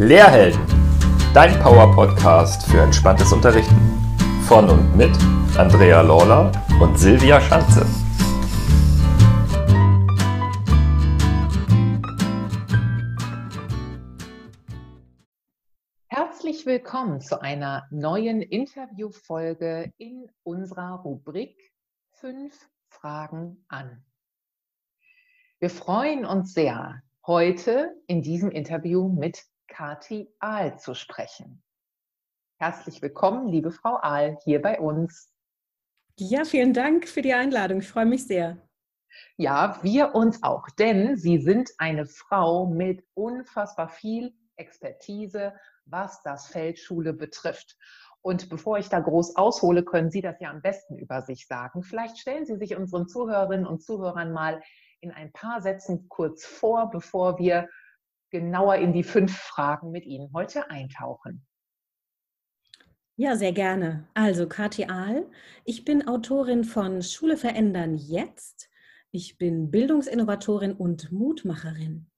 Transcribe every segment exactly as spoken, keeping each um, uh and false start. Lehrhelden, dein Power-Podcast für entspanntes Unterrichten. Von und mit Andrea Lawler und Silvia Schanze. Herzlich willkommen zu einer neuen Interviewfolge in unserer Rubrik fünf Fragen an. Wir freuen uns sehr, heute in diesem Interview mit Kati Ahl zu sprechen. Herzlich willkommen, liebe Frau Ahl, hier bei uns. Ja, vielen Dank für die Einladung. Ich freue mich sehr. Ja, wir uns auch, denn Sie sind eine Frau mit unfassbar viel Expertise, was das Feld Schule betrifft. Und bevor ich da groß aushole, können Sie das ja am besten über sich sagen. Vielleicht stellen Sie sich unseren Zuhörerinnen und Zuhörern mal in ein paar Sätzen kurz vor, bevor wir genauer in die fünf Fragen mit Ihnen heute eintauchen. Ja, sehr gerne. Also Kati Ahl, ich bin Autorin von Schule verändern jetzt. Ich bin Bildungsinnovatorin und Mutmacherin.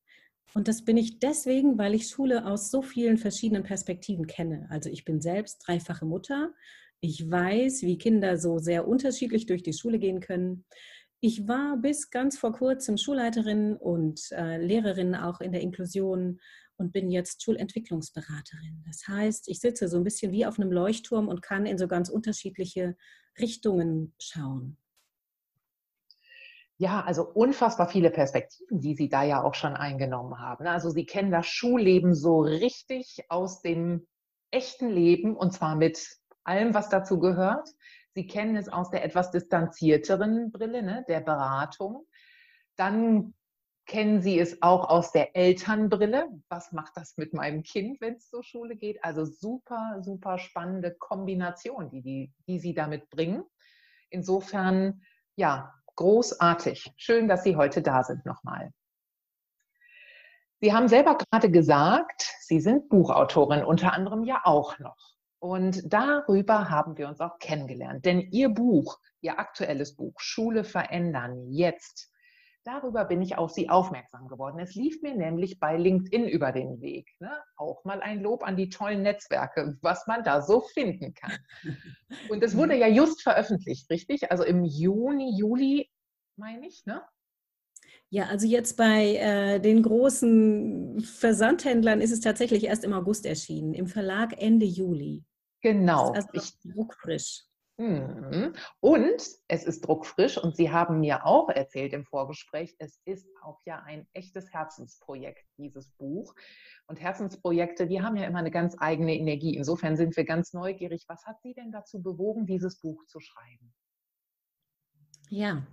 Und das bin ich deswegen, weil ich Schule aus so vielen verschiedenen Perspektiven kenne. Also ich bin selbst dreifache Mutter. Ich weiß, wie Kinder so sehr unterschiedlich durch die Schule gehen können. Ich war bis ganz vor kurzem Schulleiterin und äh, Lehrerin auch in der Inklusion und bin jetzt Schulentwicklungsberaterin. Das heißt, ich sitze so ein bisschen wie auf einem Leuchtturm und kann in so ganz unterschiedliche Richtungen schauen. Ja, also unfassbar viele Perspektiven, die Sie da ja auch schon eingenommen haben. Also Sie kennen das Schulleben so richtig aus dem echten Leben und zwar mit allem, was dazu gehört. Sie kennen es aus der etwas distanzierteren Brille, ne, der Beratung. Dann kennen Sie es auch aus der Elternbrille. Was macht das mit meinem Kind, wenn es zur Schule geht? Also super, super spannende Kombination, die, die, die Sie damit bringen. Insofern, ja, großartig. Schön, dass Sie heute da sind nochmal. Sie haben selber gerade gesagt, Sie sind Buchautorin, unter anderem ja auch noch. Und darüber haben wir uns auch kennengelernt, denn Ihr Buch, Ihr aktuelles Buch, Schule verändern jetzt, darüber bin ich auf Sie aufmerksam geworden. Es lief mir nämlich bei LinkedIn über den Weg. Ne? Auch mal ein Lob an die tollen Netzwerke, was man da so finden kann. Und es wurde ja just veröffentlicht, richtig? Also im Juni, Juli, meine ich, ne? Ja, also jetzt bei äh, den großen Versandhändlern ist es tatsächlich erst im August erschienen, im Verlag Ende Juli. Genau. Das ist also ich, druckfrisch. Mm, und es ist druckfrisch und Sie haben mir auch erzählt im Vorgespräch, es ist auch ja ein echtes Herzensprojekt, dieses Buch. Und Herzensprojekte, die haben ja immer eine ganz eigene Energie. Insofern sind wir ganz neugierig. Was hat Sie denn dazu bewogen, dieses Buch zu schreiben? Ja,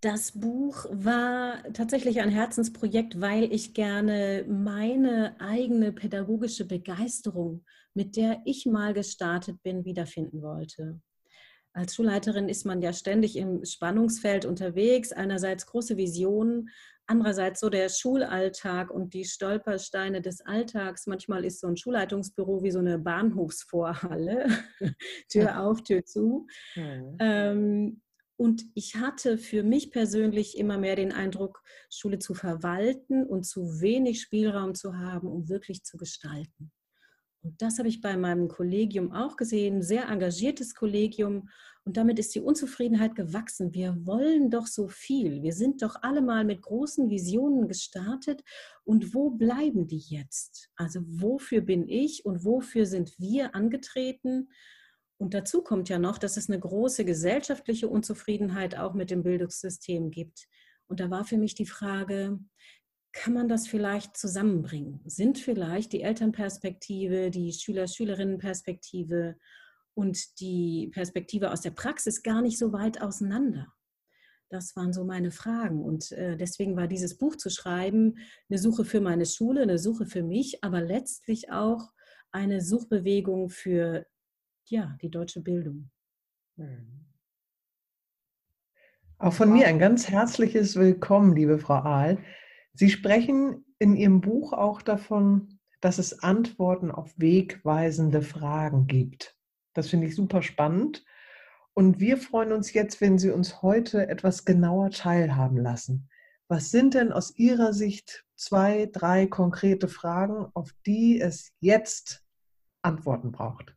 das Buch war tatsächlich ein Herzensprojekt, weil ich gerne meine eigene pädagogische Begeisterung, mit der ich mal gestartet bin, wiederfinden wollte. Als Schulleiterin ist man ja ständig im Spannungsfeld unterwegs, einerseits große Visionen, andererseits so der Schulalltag und die Stolpersteine des Alltags. Manchmal ist so ein Schulleitungsbüro wie so eine Bahnhofsvorhalle, Tür auf, Tür zu. Ja. Ähm, Und ich hatte für mich persönlich immer mehr den Eindruck, Schule zu verwalten und zu wenig Spielraum zu haben, um wirklich zu gestalten. Und das habe ich bei meinem Kollegium auch gesehen, sehr engagiertes Kollegium. Und damit ist die Unzufriedenheit gewachsen. Wir wollen doch so viel. Wir sind doch alle mal mit großen Visionen gestartet. Und wo bleiben die jetzt? Also wofür bin ich und wofür sind wir angetreten? Und dazu kommt ja noch, dass es eine große gesellschaftliche Unzufriedenheit auch mit dem Bildungssystem gibt. Und da war für mich die Frage, kann man das vielleicht zusammenbringen? Sind vielleicht die Elternperspektive, die Schüler-Schülerinnen-Perspektive und die Perspektive aus der Praxis gar nicht so weit auseinander? Das waren so meine Fragen. Und deswegen war dieses Buch zu schreiben eine Suche für meine Schule, eine Suche für mich, aber letztlich auch eine Suchbewegung für Ja, die deutsche Bildung. Auch von mir ein ganz herzliches Willkommen, liebe Frau Ahl. Sie sprechen in Ihrem Buch auch davon, dass es Antworten auf wegweisende Fragen gibt. Das finde ich super spannend. Und wir freuen uns jetzt, wenn Sie uns heute etwas genauer teilhaben lassen. Was sind denn aus Ihrer Sicht zwei, drei konkrete Fragen, auf die es jetzt Antworten braucht?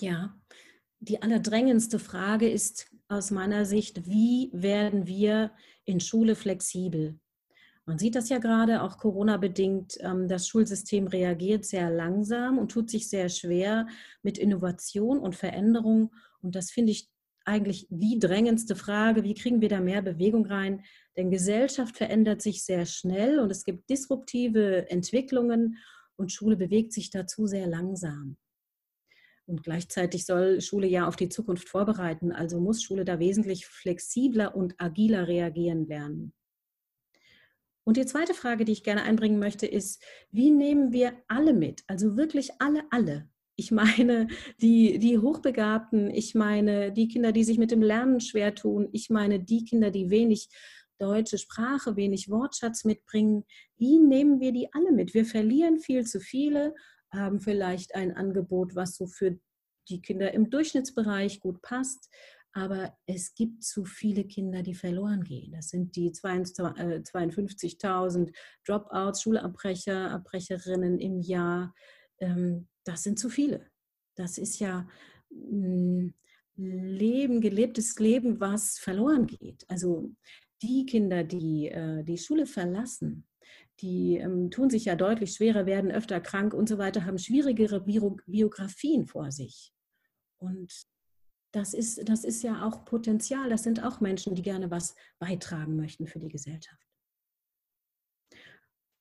Ja, die allerdrängendste Frage ist aus meiner Sicht, wie werden wir in Schule flexibel? Man sieht das ja gerade, auch Corona-bedingt, das Schulsystem reagiert sehr langsam und tut sich sehr schwer mit Innovation und Veränderung. Und das finde ich eigentlich die drängendste Frage, wie kriegen wir da mehr Bewegung rein? Denn Gesellschaft verändert sich sehr schnell und es gibt disruptive Entwicklungen und Schule bewegt sich dazu sehr langsam. Und gleichzeitig soll Schule ja auf die Zukunft vorbereiten, also muss Schule da wesentlich flexibler und agiler reagieren lernen. Und die zweite Frage, die ich gerne einbringen möchte, ist, wie nehmen wir alle mit? Also wirklich alle, alle. Ich meine die, die Hochbegabten, ich meine die Kinder, die sich mit dem Lernen schwer tun, ich meine die Kinder, die wenig deutsche Sprache, wenig Wortschatz mitbringen. Wie nehmen wir die alle mit? Wir verlieren viel zu viele, haben vielleicht ein Angebot, was so für die Kinder im Durchschnittsbereich gut passt. Aber es gibt zu viele Kinder, die verloren gehen. Das sind die zweiundfünfzigtausend Dropouts, Schulabbrecher, Abbrecherinnen im Jahr. Das sind zu viele. Das ist ja Leben, gelebtes Leben, was verloren geht. Also die Kinder, die die Schule verlassen, die tun sich ja deutlich schwerer, werden öfter krank und so weiter, haben schwierigere Biografien vor sich. Und Das ist, das ist ja auch Potenzial, das sind auch Menschen, die gerne was beitragen möchten für die Gesellschaft.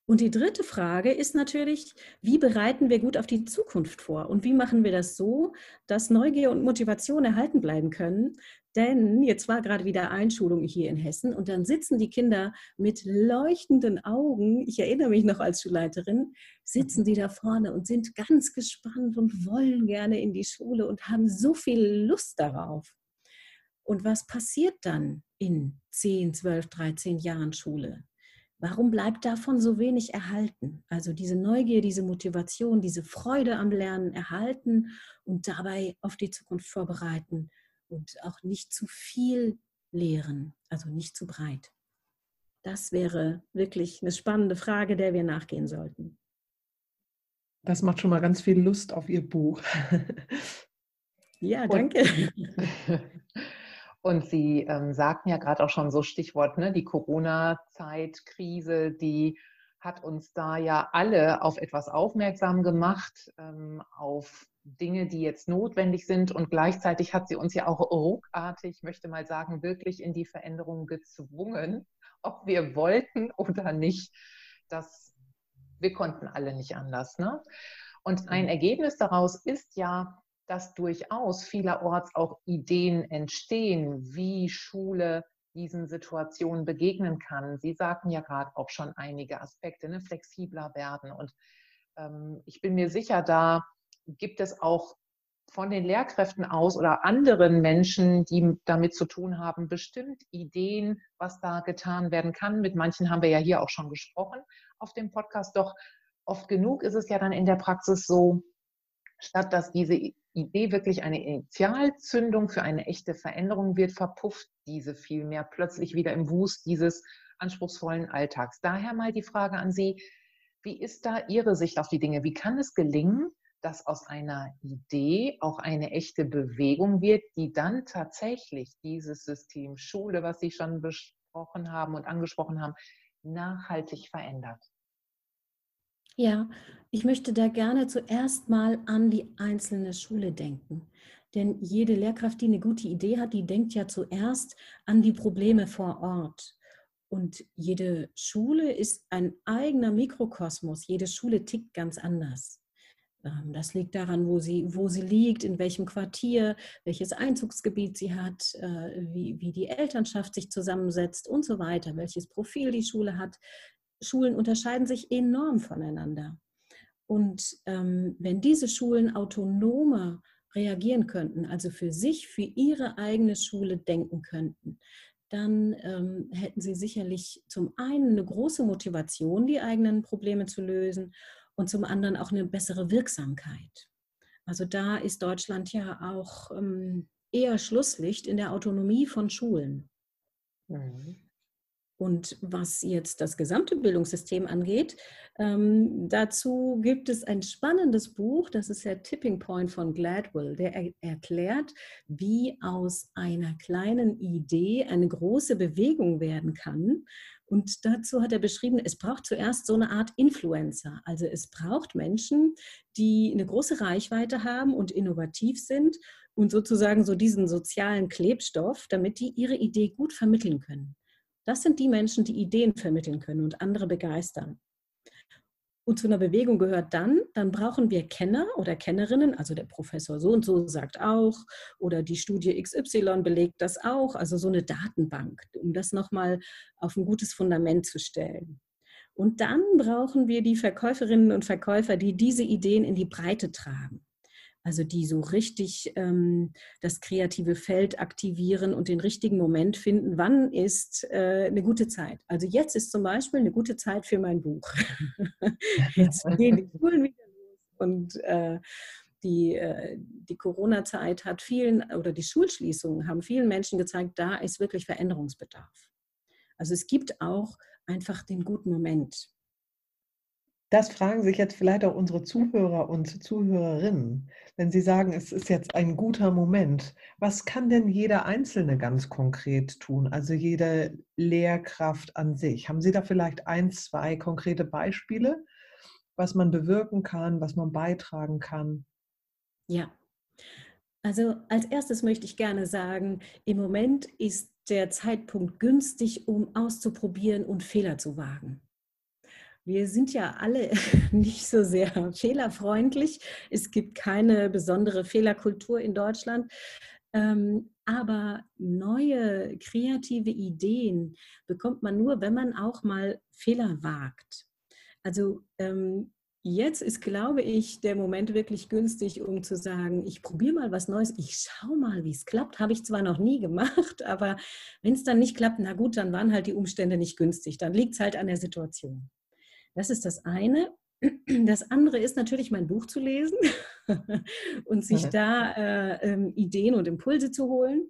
Und die dritte Frage ist natürlich, wie bereiten wir gut auf die Zukunft vor? Und wie machen wir das so, dass Neugier und Motivation erhalten bleiben können? Denn jetzt war gerade wieder Einschulung hier in Hessen und dann sitzen die Kinder mit leuchtenden Augen, ich erinnere mich noch als Schulleiterin, sitzen die da vorne und sind ganz gespannt und wollen gerne in die Schule und haben so viel Lust darauf. Und was passiert dann in zehn, zwölf, dreizehn Jahren Schule? Warum bleibt davon so wenig erhalten? Also diese Neugier, diese Motivation, diese Freude am Lernen erhalten und dabei auf die Zukunft vorbereiten und auch nicht zu viel lehren, also nicht zu breit. Das wäre wirklich eine spannende Frage, der wir nachgehen sollten. Das macht schon mal ganz viel Lust auf Ihr Buch. Ja, danke. Und Sie ähm, sagten ja gerade auch schon so Stichwort, ne, die Corona-Zeit-Krise, die hat uns da ja alle auf etwas aufmerksam gemacht, ähm, auf Dinge, die jetzt notwendig sind. Und gleichzeitig hat sie uns ja auch ruckartig, ich möchte mal sagen, wirklich in die Veränderung gezwungen, ob wir wollten oder nicht. Das, wir konnten alle nicht anders, ne? Und ein Ergebnis daraus ist ja, dass durchaus vielerorts auch Ideen entstehen, wie Schule diesen Situationen begegnen kann. Sie sagten ja gerade auch schon einige Aspekte, ne? Flexibler werden. Und ähm, ich bin mir sicher, da gibt es auch von den Lehrkräften aus oder anderen Menschen, die damit zu tun haben, bestimmt Ideen, was da getan werden kann. Mit manchen haben wir ja hier auch schon gesprochen auf dem Podcast. Doch oft genug ist es ja dann in der Praxis so, statt dass diese Idee wirklich eine Initialzündung für eine echte Veränderung wird, verpufft diese vielmehr plötzlich wieder im Wust dieses anspruchsvollen Alltags. Daher mal die Frage an Sie, wie ist da Ihre Sicht auf die Dinge? Wie kann es gelingen, dass aus einer Idee auch eine echte Bewegung wird, die dann tatsächlich dieses System Schule, was Sie schon besprochen haben und angesprochen haben, nachhaltig verändert? Ja, ich möchte da gerne zuerst mal an die einzelne Schule denken. Denn jede Lehrkraft, die eine gute Idee hat, die denkt ja zuerst an die Probleme vor Ort. Und jede Schule ist ein eigener Mikrokosmos. Jede Schule tickt ganz anders. Das liegt daran, wo sie, wo sie liegt, in welchem Quartier, welches Einzugsgebiet sie hat, wie, wie die Elternschaft sich zusammensetzt und so weiter, welches Profil die Schule hat. Schulen unterscheiden sich enorm voneinander. Und ähm, wenn diese Schulen autonomer reagieren könnten, also für sich, für ihre eigene Schule denken könnten, dann ähm, hätten sie sicherlich zum einen eine große Motivation, die eigenen Probleme zu lösen und zum anderen auch eine bessere Wirksamkeit. Also da ist Deutschland ja auch ähm, eher Schlusslicht in der Autonomie von Schulen. Mhm. Und was jetzt das gesamte Bildungssystem angeht, ähm, dazu gibt es ein spannendes Buch, das ist der Tipping Point von Gladwell, der er erklärt, wie aus einer kleinen Idee eine große Bewegung werden kann. Und dazu hat er beschrieben, es braucht zuerst so eine Art Influencer. Also es braucht Menschen, die eine große Reichweite haben und innovativ sind und sozusagen so diesen sozialen Klebstoff, damit die ihre Idee gut vermitteln können. Das sind die Menschen, die Ideen vermitteln können und andere begeistern. Und zu einer Bewegung gehört dann, dann brauchen wir Kenner oder Kennerinnen, also der Professor so und so sagt auch, oder die Studie X Y belegt das auch, also so eine Datenbank, um das nochmal auf ein gutes Fundament zu stellen. Und dann brauchen wir die Verkäuferinnen und Verkäufer, die diese Ideen in die Breite tragen. Also die so richtig ähm, das kreative Feld aktivieren und den richtigen Moment finden, wann ist äh, eine gute Zeit. Also jetzt ist zum Beispiel eine gute Zeit für mein Buch. Jetzt gehen die Schulen wieder los und äh, die, äh, die Corona-Zeit hat vielen, oder die Schulschließungen haben vielen Menschen gezeigt, da ist wirklich Veränderungsbedarf. Also es gibt auch einfach den guten Moment. Das fragen sich jetzt vielleicht auch unsere Zuhörer und Zuhörerinnen, wenn sie sagen, es ist jetzt ein guter Moment. Was kann denn jeder Einzelne ganz konkret tun, also jede Lehrkraft an sich? Haben Sie da vielleicht ein, zwei konkrete Beispiele, was man bewirken kann, was man beitragen kann? Ja, also als erstes möchte ich gerne sagen, im Moment ist der Zeitpunkt günstig, um auszuprobieren und Fehler zu wagen. Wir sind ja alle nicht so sehr fehlerfreundlich. Es gibt keine besondere Fehlerkultur in Deutschland. Aber neue kreative Ideen bekommt man nur, wenn man auch mal Fehler wagt. Also jetzt ist, glaube ich, der Moment wirklich günstig, um zu sagen, ich probiere mal was Neues, ich schaue mal, wie es klappt. Habe ich zwar noch nie gemacht, aber wenn es dann nicht klappt, na gut, dann waren halt die Umstände nicht günstig. Dann liegt es halt an der Situation. Das ist das eine. Das andere ist natürlich, mein Buch zu lesen und sich da äh, ähm, Ideen und Impulse zu holen.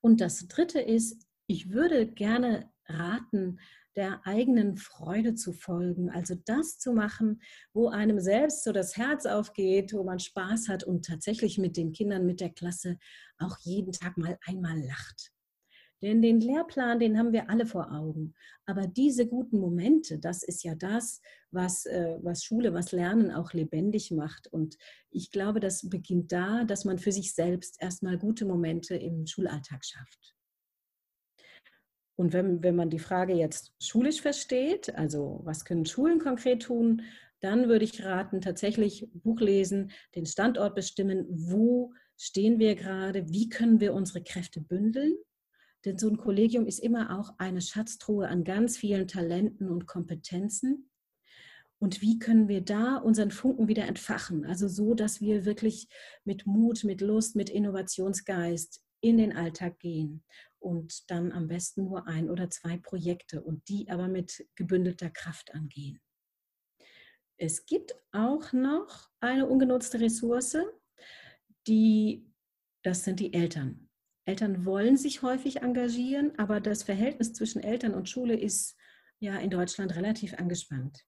Und das dritte ist, ich würde gerne raten, der eigenen Freude zu folgen. Also das zu machen, wo einem selbst so das Herz aufgeht, wo man Spaß hat und tatsächlich mit den Kindern, mit der Klasse auch jeden Tag mal einmal lacht. Denn den Lehrplan, den haben wir alle vor Augen. Aber diese guten Momente, das ist ja das, was, äh, was Schule, was Lernen auch lebendig macht. Und ich glaube, das beginnt da, dass man für sich selbst erstmal gute Momente im Schulalltag schafft. Und wenn, wenn man die Frage jetzt schulisch versteht, also was können Schulen konkret tun, dann würde ich raten, tatsächlich Buch lesen, den Standort bestimmen, wo stehen wir gerade, wie können wir unsere Kräfte bündeln. Denn so ein Kollegium ist immer auch eine Schatztruhe an ganz vielen Talenten und Kompetenzen. Und wie können wir da unseren Funken wieder entfachen? Also so, dass wir wirklich mit Mut, mit Lust, mit Innovationsgeist in den Alltag gehen. Und dann am besten nur ein oder zwei Projekte und die aber mit gebündelter Kraft angehen. Es gibt auch noch eine ungenutzte Ressource, die, das sind die Eltern. Eltern wollen sich häufig engagieren, aber das Verhältnis zwischen Eltern und Schule ist ja in Deutschland relativ angespannt.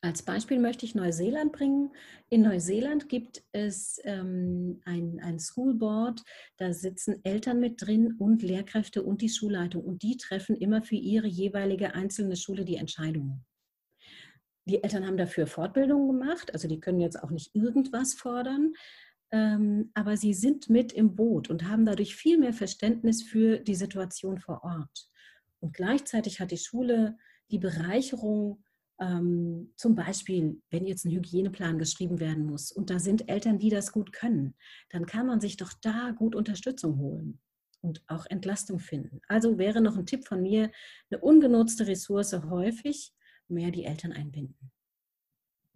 Als Beispiel möchte ich Neuseeland bringen. In Neuseeland gibt es ähm, ein, ein School Board, da sitzen Eltern mit drin und Lehrkräfte und die Schulleitung. Und die treffen immer für ihre jeweilige einzelne Schule die Entscheidungen. Die Eltern haben dafür Fortbildungen gemacht, also die können jetzt auch nicht irgendwas fordern. Aber sie sind mit im Boot und haben dadurch viel mehr Verständnis für die Situation vor Ort. Und gleichzeitig hat die Schule die Bereicherung, zum Beispiel, wenn jetzt ein Hygieneplan geschrieben werden muss und da sind Eltern, die das gut können, dann kann man sich doch da gut Unterstützung holen und auch Entlastung finden. Also wäre noch ein Tipp von mir, eine ungenutzte Ressource häufig, mehr die Eltern einbinden.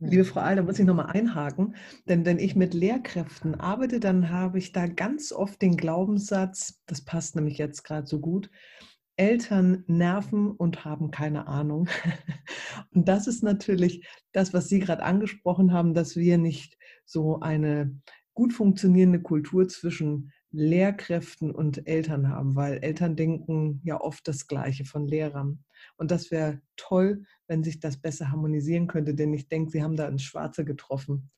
Liebe Frau Ahl, da muss ich nochmal einhaken, denn wenn ich mit Lehrkräften arbeite, dann habe ich da ganz oft den Glaubenssatz, das passt nämlich jetzt gerade so gut, Eltern nerven und haben keine Ahnung. Und das ist natürlich das, was Sie gerade angesprochen haben, dass wir nicht so eine gut funktionierende Kultur zwischen Lehrkräften und Eltern haben, weil Eltern denken ja oft das Gleiche von Lehrern. Und das wäre toll, wenn sich das besser harmonisieren könnte, denn ich denke, Sie haben da ins Schwarze getroffen.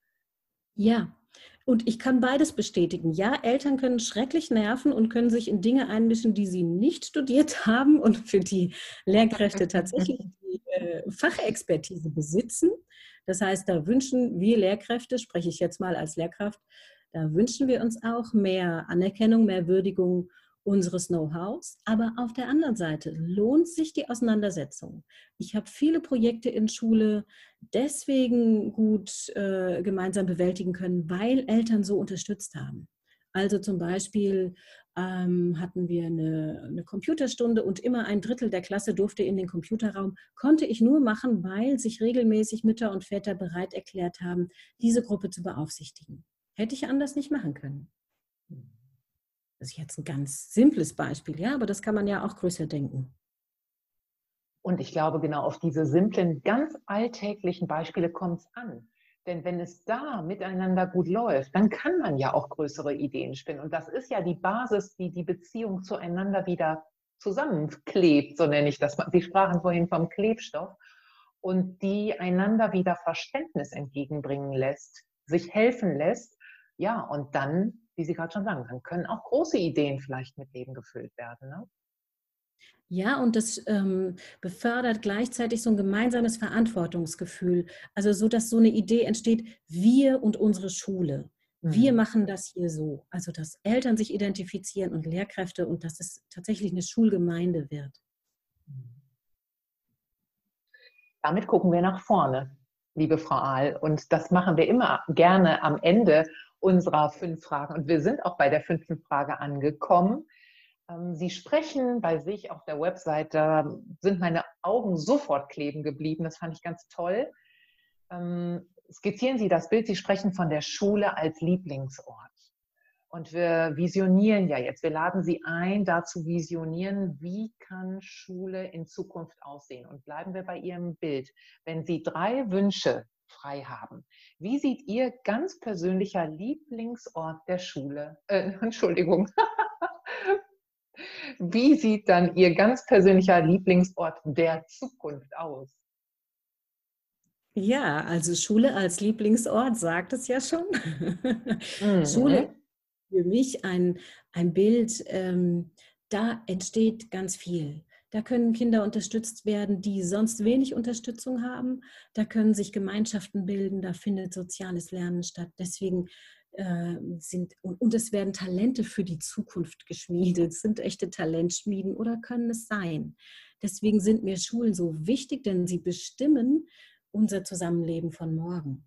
Ja, und ich kann beides bestätigen. Ja, Eltern können schrecklich nerven und können sich in Dinge einmischen, die sie nicht studiert haben und für die Lehrkräfte tatsächlich die äh, Fachexpertise besitzen. Das heißt, da wünschen wir Lehrkräfte, spreche ich jetzt mal als Lehrkraft, da wünschen wir uns auch mehr Anerkennung, mehr Würdigung unseres Know-hows. Aber auf der anderen Seite lohnt sich die Auseinandersetzung. Ich habe viele Projekte in Schule deswegen gut äh, gemeinsam bewältigen können, weil Eltern so unterstützt haben. Also zum Beispiel ähm, hatten wir eine, eine Computerstunde und immer ein Drittel der Klasse durfte in den Computerraum. Konnte ich nur machen, weil sich regelmäßig Mütter und Väter bereit erklärt haben, diese Gruppe zu beaufsichtigen. Hätte ich anders nicht machen können. Das ist jetzt ein ganz simples Beispiel, ja, aber das kann man ja auch größer denken. Und ich glaube, genau auf diese simplen, ganz alltäglichen Beispiele kommt es an. Denn wenn es da miteinander gut läuft, dann kann man ja auch größere Ideen spinnen. Und das ist ja die Basis, die die Beziehung zueinander wieder zusammenklebt, so nenne ich das mal. Sie sprachen vorhin vom Klebstoff. Und die einander wieder Verständnis entgegenbringen lässt, sich helfen lässt. Ja, und dann, wie Sie gerade schon sagen, dann können auch große Ideen vielleicht mit Leben gefüllt werden, ne? Ja, und das ähm, befördert gleichzeitig so ein gemeinsames Verantwortungsgefühl. Also so, dass so eine Idee entsteht, wir und unsere Schule. Mhm. Wir machen das hier so. Also dass Eltern sich identifizieren und Lehrkräfte und dass es tatsächlich eine Schulgemeinde wird. Damit gucken wir nach vorne, liebe Frau Ahl. Und das machen wir immer gerne am Ende unserer fünf Fragen. Und wir sind auch bei der fünften Frage angekommen. Sie sprechen bei sich auf der Website, da sind meine Augen sofort kleben geblieben. Das fand ich ganz toll. Skizzieren Sie das Bild, Sie sprechen von der Schule als Lieblingsort. Und wir visionieren ja jetzt, wir laden Sie ein, dazu visionieren, wie kann Schule in Zukunft aussehen? Und bleiben wir bei Ihrem Bild. Wenn Sie drei Wünsche frei haben, wie sieht Ihr ganz persönlicher Lieblingsort der Schule, äh, Entschuldigung, wie sieht dann Ihr ganz persönlicher Lieblingsort der Zukunft aus? Ja, also Schule als Lieblingsort sagt es ja schon. Mhm. Schule für mich ein, ein Bild, ähm, da entsteht ganz viel. Da können Kinder unterstützt werden, die sonst wenig Unterstützung haben. Da können sich Gemeinschaften bilden, da findet soziales Lernen statt. Deswegen äh, sind, und, und es werden Talente für die Zukunft geschmiedet, sind echte Talentschmieden oder können es sein. Deswegen sind mir Schulen so wichtig, denn sie bestimmen unser Zusammenleben von morgen.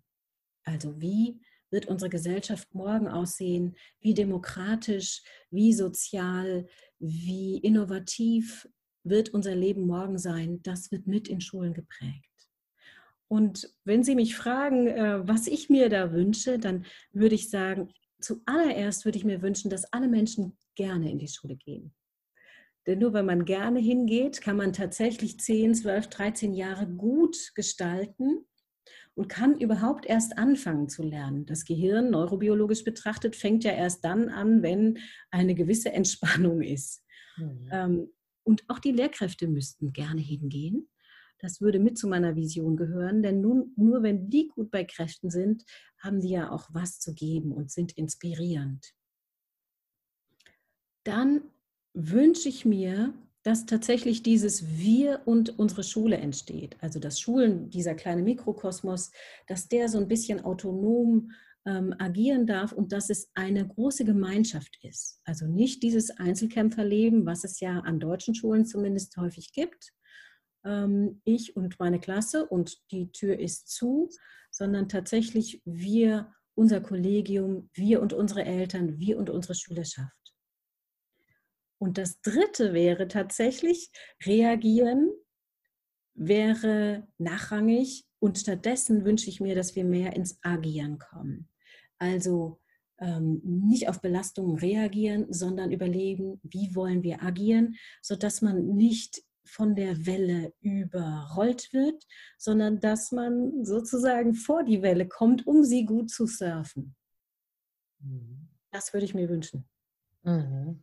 Also wie wird unsere Gesellschaft morgen aussehen, wie demokratisch, wie sozial, wie innovativ wird unser Leben morgen sein? Das wird mit in Schulen geprägt. Und wenn Sie mich fragen, was ich mir da wünsche, dann würde ich sagen, zuallererst würde ich mir wünschen, dass alle Menschen gerne in die Schule gehen. Denn nur wenn man gerne hingeht, kann man tatsächlich zehn, zwölf, dreizehn Jahre gut gestalten und kann überhaupt erst anfangen zu lernen. Das Gehirn, neurobiologisch betrachtet, fängt ja erst dann an, wenn eine gewisse Entspannung ist. Mhm. Ähm, Und auch die Lehrkräfte müssten gerne hingehen. Das würde mit zu meiner Vision gehören, denn nun, nur wenn die gut bei Kräften sind, haben die ja auch was zu geben und sind inspirierend. Dann wünsche ich mir, dass tatsächlich dieses Wir und unsere Schule entsteht. Also dass Schulen, dieser kleine Mikrokosmos, dass der so ein bisschen autonom Ähm, agieren darf und dass es eine große Gemeinschaft ist. Also nicht dieses Einzelkämpferleben, was es ja an deutschen Schulen zumindest häufig gibt. Ähm, ich und meine Klasse und die Tür ist zu, sondern tatsächlich wir, unser Kollegium, wir und unsere Eltern, wir und unsere Schülerschaft. Und das Dritte wäre tatsächlich reagieren, wäre nachrangig. Und stattdessen wünsche ich mir, dass wir mehr ins Agieren kommen. Also ähm, nicht auf Belastungen reagieren, sondern überlegen, wie wollen wir agieren, sodass man nicht von der Welle überrollt wird, sondern dass man sozusagen vor die Welle kommt, um sie gut zu surfen. Das würde ich mir wünschen. Mhm.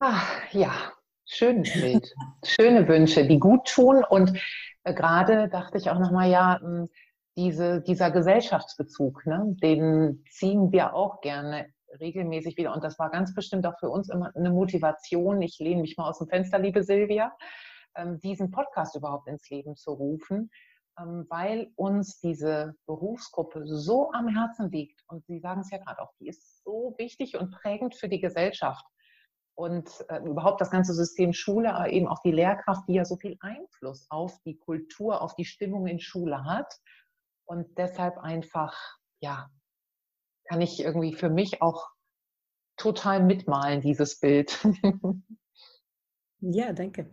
Ach, ja, schönes Bild. Schöne Wünsche, die gut tun. Und äh, gerade dachte ich auch nochmal, ja, mh, diese, dieser Gesellschaftsbezug, ne, den ziehen wir auch gerne regelmäßig wieder. Und das war ganz bestimmt auch für uns immer eine Motivation. Ich lehne mich mal aus dem Fenster, liebe Silvia, ähm, diesen Podcast überhaupt ins Leben zu rufen, ähm, weil uns diese Berufsgruppe so am Herzen liegt. Und Sie sagen es ja gerade auch, die ist so wichtig und prägend für die Gesellschaft. Und äh, überhaupt das ganze System Schule, aber eben auch die Lehrkraft, die ja so viel Einfluss auf die Kultur, auf die Stimmung in Schule hat. Und deshalb einfach, ja, kann ich irgendwie für mich auch total mitmalen, dieses Bild. Ja, danke.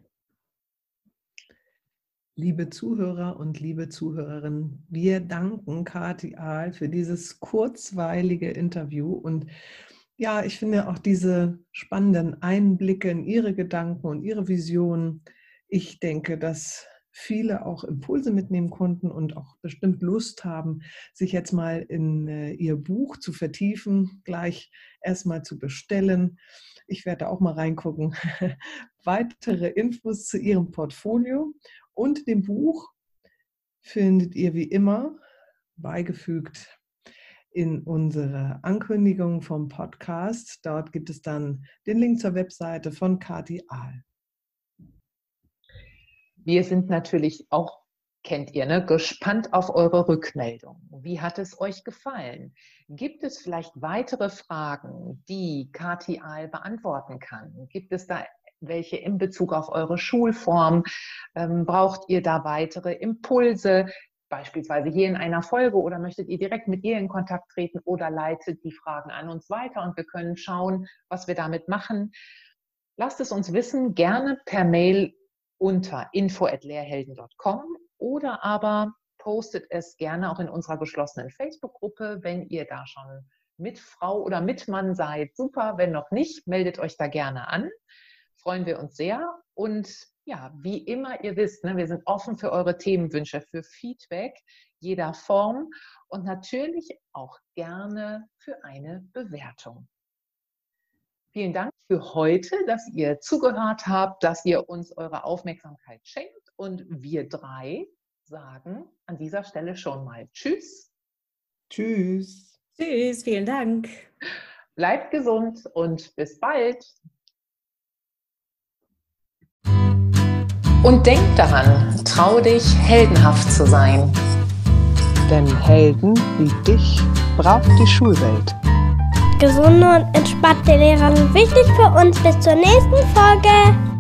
Liebe Zuhörer und liebe Zuhörerinnen, wir danken Kati Ahl für dieses kurzweilige Interview und ja, ich finde auch diese spannenden Einblicke in Ihre Gedanken und Ihre Visionen. Ich denke, dass viele auch Impulse mitnehmen konnten und auch bestimmt Lust haben, sich jetzt mal in äh, ihr Buch zu vertiefen, gleich erstmal zu bestellen. Ich werde da auch mal reingucken. Weitere Infos zu Ihrem Portfolio und dem Buch findet ihr wie immer beigefügt in unserer Ankündigung vom Podcast. Dort gibt es dann den Link zur Webseite von Kati Ahl. Wir sind natürlich auch, kennt ihr, ne, gespannt auf eure Rückmeldung. Wie hat es euch gefallen? Gibt es vielleicht weitere Fragen, die Kati Ahl beantworten kann? Gibt es da welche in Bezug auf eure Schulform? Ähm, braucht ihr da weitere Impulse, beispielsweise hier in einer Folge, oder möchtet ihr direkt mit ihr in Kontakt treten oder leitet die Fragen an uns weiter und wir können schauen, was wir damit machen? Lasst es uns wissen, gerne per Mail unter info at lehrhelden punkt com oder aber postet es gerne auch in unserer geschlossenen Facebook-Gruppe, wenn ihr da schon mit Frau oder mit Mann seid. Super, wenn noch nicht, meldet euch da gerne an. Freuen wir uns sehr. Und ja, wie immer ihr wisst, ne, wir sind offen für eure Themenwünsche, für Feedback jeder Form und natürlich auch gerne für eine Bewertung. Vielen Dank für heute, dass ihr zugehört habt, dass ihr uns eure Aufmerksamkeit schenkt. Und wir drei sagen an dieser Stelle schon mal Tschüss. Tschüss. Tschüss, vielen Dank. Bleibt gesund und bis bald. Und denkt daran, trau dich, heldenhaft zu sein. Denn Helden wie dich braucht die Schulwelt. Gesunde und entspannte Lehrer sind wichtig für uns. Bis zur nächsten Folge.